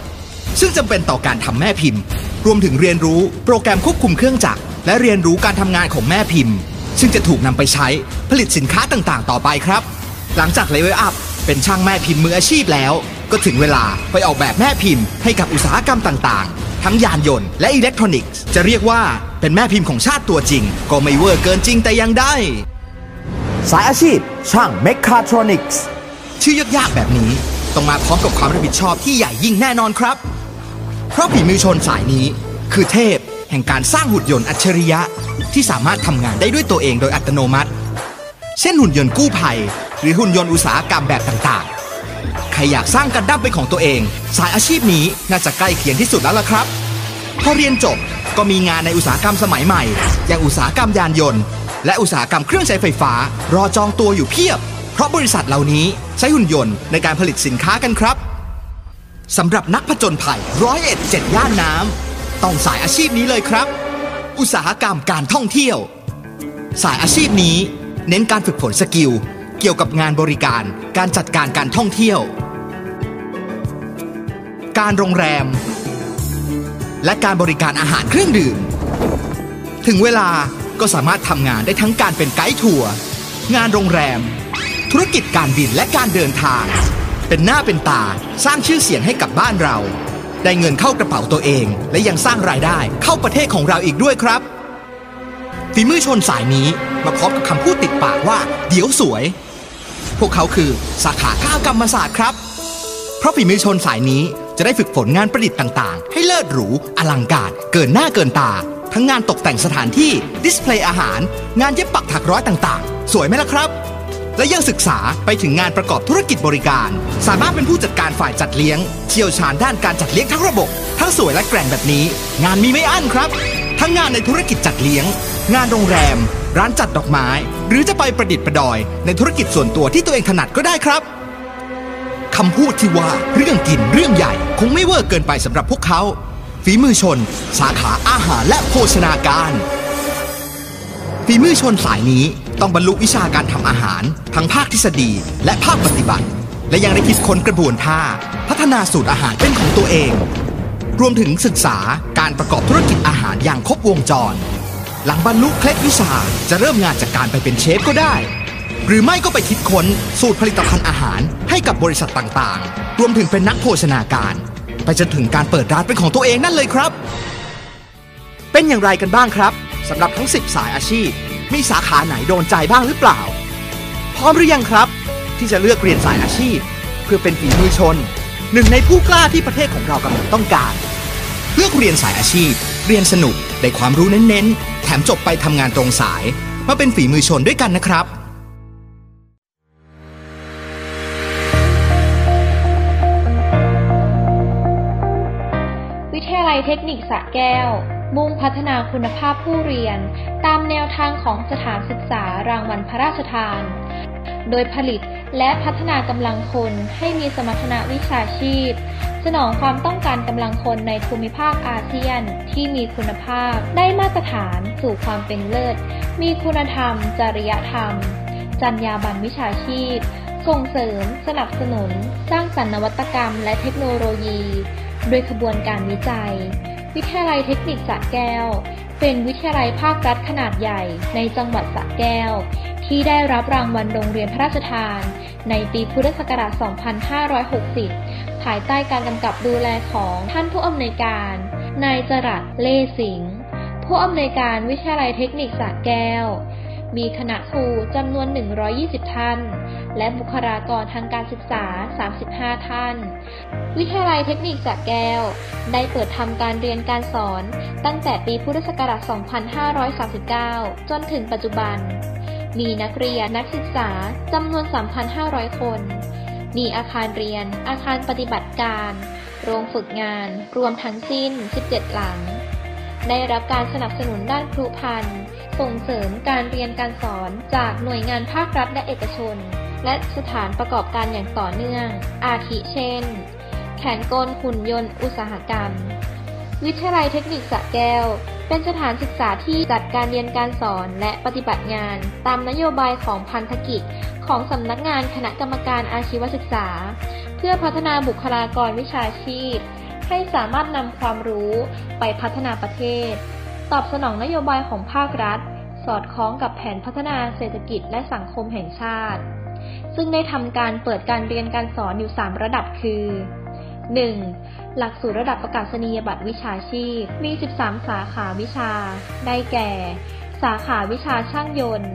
ซึ่งจำเป็นต่อการทำแม่พิมพ์รวมถึงเรียนรู้โปรแกรมควบคุมเครื่องจักรและเรียนรู้การทำงานของแม่พิมพ์ซึ่งจะถูกนำไปใช้ผลิตสินค้าต่างๆต่อไปครับหลังจากเลเวลอัพเป็นช่างแม่พิมพ์มืออาชีพแล้วก็ถึงเวลาไปออกแบบแม่พิมพ์ให้กับอุตสาหกรรมต่างๆทั้งยานยนต์และอิเล็กทรอนิกส์จะเรียกว่าเป็นแม่พิมพ์ของชาติตัวจริงก็ไม่เวอร์เกินจริงแต่ยังได้สายอาชีพช่างเมคาทรอนิกส์ชื่อยากๆแบบนี้ต้องมาพร้อมกับความรับผิดชอบที่ใหญ่ยิ่งแน่นอนครับเพราะฝีมือชนสายนี้คือเทพแห่งการสร้างหุ่นยนต์อัจฉริยะที่สามารถทำงานได้ด้วยตัวเองโดยอัตโนมัติเช่นหุ่นยนต์กู้ภัยหรือหุ่นยนต์อุตสาหกรรมแบบต่างๆใครอยากสร้างกันดั้มเป็นของตัวเองสายอาชีพนี้น่าจะใกล้เคียงที่สุดแล้วล่ะครับพอเรียนจบก็มีงานในอุตสาหกรรมสมัยใหม่อย่างอุตสาหกรรมยานยนต์และอุตสาหกรรมเครื่องใช้ไฟฟ้ารอจองตัวอยู่เพียบเพราะบริษัทเหล่านี้ใช้หุ่นยนต์ในการผลิตสินค้ากันครับสำหรับนักผจญภัยร้อยเอ็ดเจ็ดย่านน้ำต้องสายอาชีพนี้เลยครับอุตสาหกรรมการท่องเที่ยวสายอาชีพนี้เน้นการฝึกฝนสกิลเกี่ยวกับงานบริการการจัดการการท่องเที่ยวการโรงแรมและการบริการอาหารเครื่องดื่มถึงเวลาก็สามารถทำงานได้ทั้งการเป็นไกด์ทัวร์งานโรงแรมธุรกิจการบินและการเดินทางเป็นหน้าเป็นตาสร้างชื่อเสียงให้กับบ้านเราได้เงินเข้ากระเป๋าตัวเองและยังสร้างรายได้เข้าประเทศของเราอีกด้วยครับฝีมือชนสายนี้มาพร้อมกับคำพูดติดปากว่าเดี๋ยวสวยพวกเขาคือสาขาข้าวกรรมศาสตร์ครับเพราะฝีมือชนสายนี้จะได้ฝึกฝนงานประดิษฐ์ต่างๆให้เลิศหรูอลังการเกินหน้าเกินตาทั้งงานตกแต่งสถานที่ดิสเพลย์อาหารงานเย็บปักถักร้อยต่างๆสวยไหมล่ะครับและยังศึกษาไปถึงงานประกอบธุรกิจบริการสามารถเป็นผู้จัดการฝ่ายจัดเลี้ยงเชี่ยวชาญด้านการจัดเลี้ยงทั้งระบบทั้งสวยและแกร่งแบบนี้งานมีไม่อั้นครับทั้งงานในธุรกิจจัดเลี้ยงงานโรงแรมร้านจัดดอกไม้หรือจะไปประดิษฐ์ประดอยในธุรกิจส่วนตัวที่ตัวเองถนัดก็ได้ครับคำพูดที่ว่าเรื่องกินเรื่องใหญ่คงไม่เวอร์เกินไปสำหรับพวกเขาฝีมือชนสาขาอาหารและโภชนาการฝีมือชนสายนี้ต้องบรรลุวิชาการทำอาหารทั้งภาคทฤษฎีและภาคปฏิบัติและยังได้คิดค้นกระบวนท่าพัฒนาสูตรอาหารเป็นของตัวเองรวมถึงศึกษาการประกอบธุรกิจอาหารอย่างครบวงจรหลังบรรลุเคล็ดวิชาจะเริ่มงานจากการไปเป็นเชฟก็ได้ หรือไม่ก็ไปคิดค้นสูตรผลิตภัณฑ์อาหารให้กับบริษัทต่างๆรวมถึงเป็นนักโภชนาการไปจนถึงการเปิดร้านเป็นของตัวเองนั่นเลยครับเป็นอย่างไรกันบ้างครับสำหรับทั้งสิบสายอาชีพมีสาขาไหนโดนใจบ้างหรือเปล่าพร้อมหรือยังครับที่จะเลือกเรียนสายอาชีพเพื่อเป็นฝีมือชนหนึ่งในผู้กล้าที่ประเทศของเรากำลังต้องการเลือกเรียนสายอาชีพเรียนสนุกได้ความรู้เน้นๆแถมจบไปทำงานตรงสายมาเป็นฝีมือชนด้วยกันนะครับวิทยาลัยเทคนิคสระแก้วมุ่งพัฒนาคุณภาพผู้เรียนตามแนวทางของสถานศึกษารางวัลพระราชทานโดยผลิตและพัฒนากำลังคนให้มีสมรรถนะวิชาชีพสนองความต้องการกำลังคนในภูมิภาคอาเซียนที่มีคุณภาพได้มาตรฐานสู่ความเป็นเลิศมีคุณธรรมจริยธรรมจรรยาบรรณวิชาชีพส่งเสริมสนับสนุนสร้างสรรค์นวัตกรรมและเทคโนโลยีโดยขบวนการวิจัยวิทยาลัยเทคนิคสระแก้วเป็นวิทยาลัยภาครัฐขนาดใหญ่ในจังหวัดสระแก้วที่ได้รับรางวัลโรงเรียนพระราชทานในปีพุทธศักราช สองพันห้าร้อยหกสิบ ภายใต้การกำกับดูแลของท่านผู้อำนวยการนายจรัสเล่สิงห์ผู้อำนวยการวิทยาลัยเทคนิคสระแก้วมีคณะครูจำนวนหนึ่งร้อยยี่สิบท่านและบุคลากรทางการศึกษาสามสิบห้าท่านวิทยาลัยเทคนิคสระแก้วได้เปิดทำการเรียนการสอนตั้งแต่ปีพุทธศักราช สองพันห้าร้อยสามสิบเก้า จนถึงปัจจุบันมีนักเรียนนักศึกษาจำนวน สามพันห้าร้อย คนมีอาคารเรียนอาคารปฏิบัติการโรงฝึกงานรวมทั้งสิ้นสิบเจ็ดหลังได้รับการสนับสนุนด้านครูพันส่งเสริมการเรียนการสอนจากหน่วยงานภาครัฐและเอกชนและสถานประกอบการอย่างต่อเนื่องอาทิเช่นแขนกลหุ่นยนต์อุตสาหกรรมวิทยาลัยเทคนิคสระแก้วเป็นสถานศึกษาที่จัดการเรียนการสอนและปฏิบัติงานตามนโยบายของพันธกิจของสำนักงานคณะกรรมการอาชีวศึกษาเพื่อพัฒนาบุคลากรวิชาชีพให้สามารถนำความรู้ไปพัฒนาประเทศตอบสนองนโยบายของภาครัฐสอดคล้องกับแผนพัฒนาเศรษฐกิจและสังคมแห่งชาติซึ่งได้ทำการเปิดการเรียนการสอนอยู่สามระดับคือ หนึ่ง หลักสูตรระดับประกาศนียบัตรวิชาชีพมีสิบสามสาขาวิชาได้แก่สาขาวิชาช่างยนต์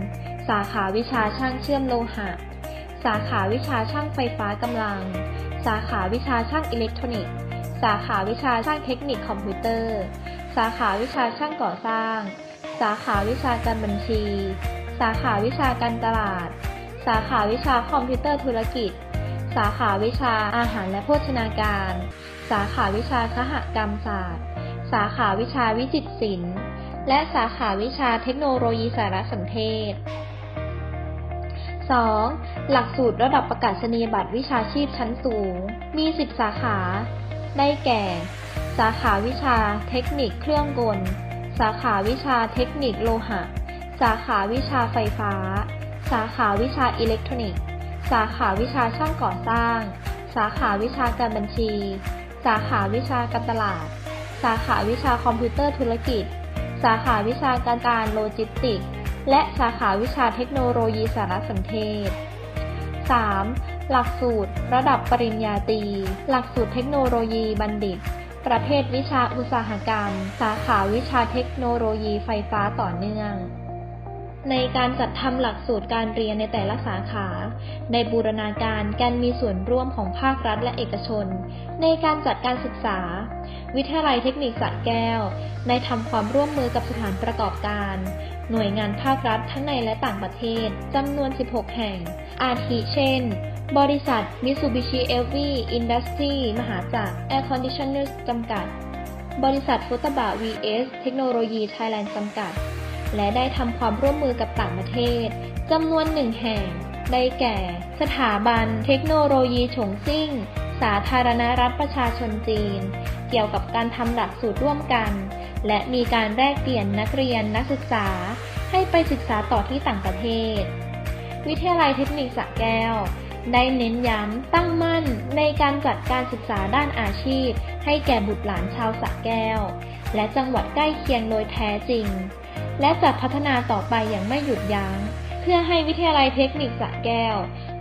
สาขาวิชาช่างเชื่อมโลหะสาขาวิชาช่างไฟฟ้ากำลังสาขาวิชาช่างอิเล็กทรอนิกส์สาขาวิชาช่างเทคนิคคอมพิวเตอร์สาขาวิชาช่างก่อสร้างสาขาวิชาการบัญชีสาขาวิชาการตลาดสาขาวิชาคอมพิวเตอร์ธุรกิจสาขาวิชาอาหารและโภชนาการสาขาวิชาคหกรรมศาสตร์สาขาวิชาวิจิตรศิลป์และสาขาวิชาเทคโนโลยีสารสนเทศ สอง หลักสูตรระดับประกาศนียบัตรวิชาชีพชั้นสูงมีสิบสาขาได้แก่สาขาวิชาเทคนิคเครื่องกลสาขาวิชาเทคนิคโลหะสาขาวิชาไฟฟ้าสาขาวิชาอิเล็กทรอนิกส์สาขาวิชาช่างก่อสร้างสาขาวิชาการบัญชีสาขาวิชาการตลาดสาขาวิชาคอมพิวเตอร์ธุรกิจสาขาวิชาการการโลจิสติกส์และสาขาวิชาเทคโนโลยีสารสนเทศ สาม หลักสูตรระดับปริญญาตรีหลักสูตรเทคโนโลยีบัณฑิตประเภทวิชาอุตสาหกรรมสาขาวิชาเทคโนโลยีไฟฟ้าต่อเนื่องในการจัดทำหลักสูตรการเรียนในแต่ละสาขาในบูรณาการการมีส่วนร่วมของภาครัฐและเอกชนในการจัดการศึกษาวิทยาลัยเทคนิคสระแก้วได้ทำความร่วมมือกับสถานประกอบการหน่วยงานภาครัฐทั้งในและต่างประเทศจำนวนสิบหกแห่งอาทิเช่นบริษัท Mitsubishi Elevy Industry Mahajak Air Conditioners จำกัดบริษัทฟุตบะ วี เอส Technology Thailand จำกัดและได้ทำความร่วมมือกับต่างประเทศจำนวนหนึ่งแห่งได้แก่สถาบันเทคโนโลยีฉงซิ่งสาธารณรัฐประชาชนจีนเกี่ยวกับการทำหลักสูตรร่วมกันและมีการแลกเปลี่ยนนักเรียนนักศึกษาให้ไปศึกษาต่อที่ต่างประเทศวิทยาลัยเทคนิคสระแก้วได้เน้นย้ำตั้งมั่นในการจัดการศึกษาด้านอาชีพให้แก่บุตรหลานชาวสระแก้วและจังหวัดใกล้เคียงโดยแท้จริงและจะพัฒนาต่อไปอย่างไม่หยุดยั้ง เพื่อให้วิทยาลัยเทคนิคสระแก้ว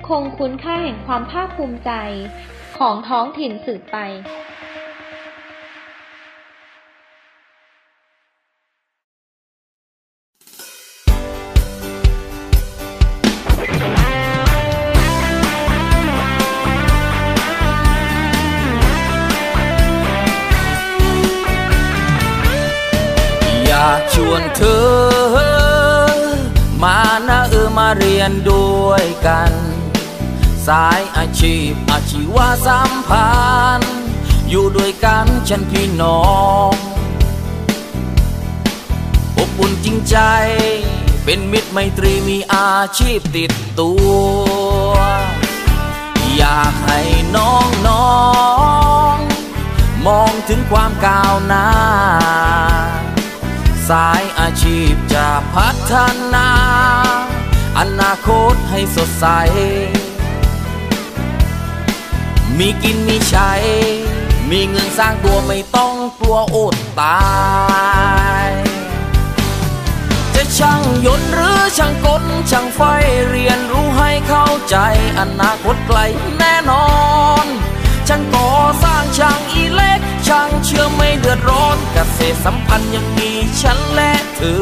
คงคุณค่าแห่งความภาคภูมิใจของท้องถิ่นสืบไปอยากชวนเธอมานะเออมาเรียนด้วยกันสายอาชีพอาชีวะสัมพันธ์อยู่ด้วยกันฉันพี่น้องอบอุ่นจริงใจเป็นมิตรไมตรีมีอาชีพติดตัวอยากให้น้องน้องมองถึงความก้าวหน้าสายอาชีพจะพัฒนาอนาคตให้สดใสมีกินมีใช้มีเงินสร้างตัวไม่ต้องกลัวอดตายจะช่างยนต์หรือช่างกลช่างไฟเรียนรู้ให้เข้าใจอนาคตไกลแน่นอนช่างก่อสร้างช่างอิเล็กช่างเชื่อไม่เดือดร้อนเกษตรสัมพันธ์ยังมีฉันและเธอ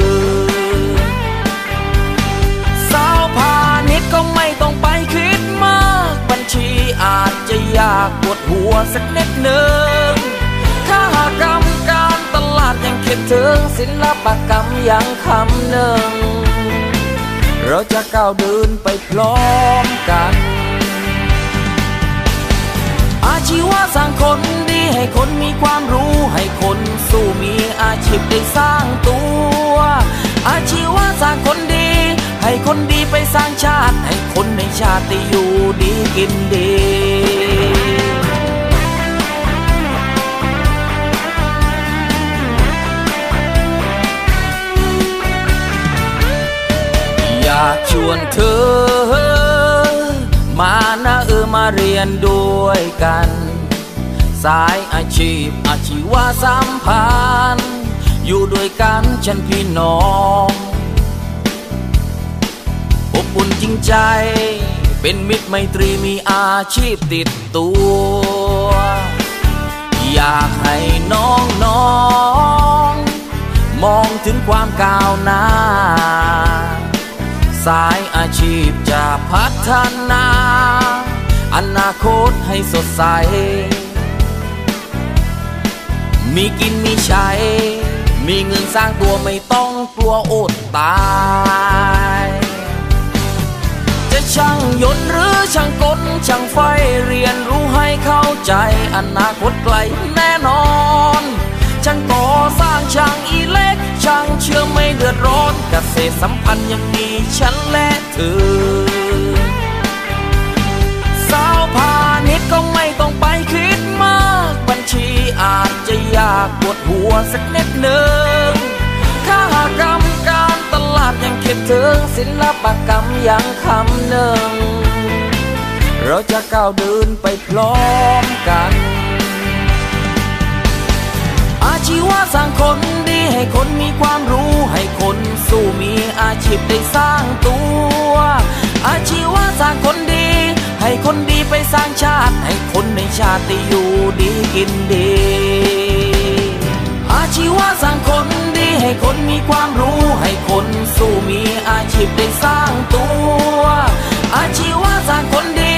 สาวพาณิชย์ก็ไม่ต้องไปคิดมากบัญชีอาจจะยากปวดหัวสักนิดหนึ่งข้าหากรรมการตลาดยังคิดถึงศิลปกรรมยังคำหนึ่งเราจะก้าวเดินไปพร้อมกันอาชีวะสร้างคนดีให้คนมีความรู้ให้คนสู้มีอาชีพได้สร้างตัวอาชีวะสร้างคนดีให้คนดีไปสร้างชาติให้คนในชาติได้อยู่ดีกินดีอยากชวนเธอมานะเออมาเรียนด้วยกันสายอาชีพอาชีวะสัมพันธ์อยู่ด้วยกันฉันพี่น้องอบอุ่นจริงใจเป็นมิตรไมตรีมีอาชีพติดตัวอยากให้น้องน้องมองถึงความก้าวหน้าสายอาชีพจะพัฒนาอนาคตให้สดใสมีกินมีใช้มีเงินสร้างตัวไม่ต้องกลัวอดตายจะช่างยนต์หรือช่างกลช่างไฟเรียนรู้ให้เข้าใจอนาคตไกลแน่นอนช่างก่อสร้างช่างอิเล็กช่างเชื่อไม่เดือดร้อนเกษตรสัมพันธ์ยังมีฉันและเธอสาวพาณิชย์ก็ไม่ต้องไปคิดมากบัญชีอาจจะยากปวดหัวสักนิดหนึ่งข้าหากรรมการตลาดยังคิดถึงศิลปกรรมยังคำหนึ่งเราจะก้าวเดินไปพร้อมกันอาชีวะสร้างคนดีให้คนมีความรู้ให้คนสู้มีอาชีพได้สร้างตัวอาชีวะสร้างคนดีให้คนดีไปสร้างชาติให้คนในชาติได้อยู่ดีกินดีอาชีวะสร้างคนดีให้คนมีความรู้ให้คนสู้มีอาชีพได้สร้างตัวอาชีวะสร้างคนดี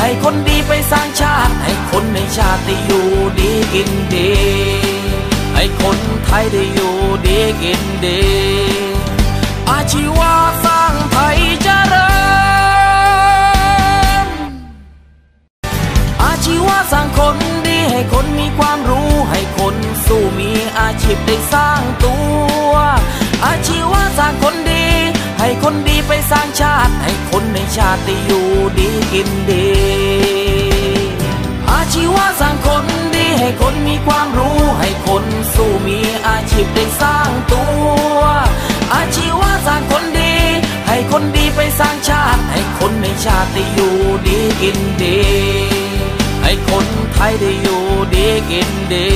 ให้คนดีไปสร้างชาติให้คนในชาติได้อยู่ดีกินดีให้คนไทยได้อยู่ดีกินดีอาชีวะสร้างไทยเจริญอาชีวะสร้างคนดีให้คนมีความรู้ให้คนสู้มีอาชีพได้สร้างตัวอาชีวะสร้างคนดีให้คนดีไปสร้างชาติให้คนในชาติได้อยู่ดีกินดีอาชีวะสร้างคนดีให้คนมีความรู้ให้คนสู้มีอาชีพได้สร้างตัวอาชีวะสร้างคนดีให้คนดีไปสร้างชาติให้คนในชาติได้อยู่ดีกินดีให้คนไทยได้อยู่ดีกินดี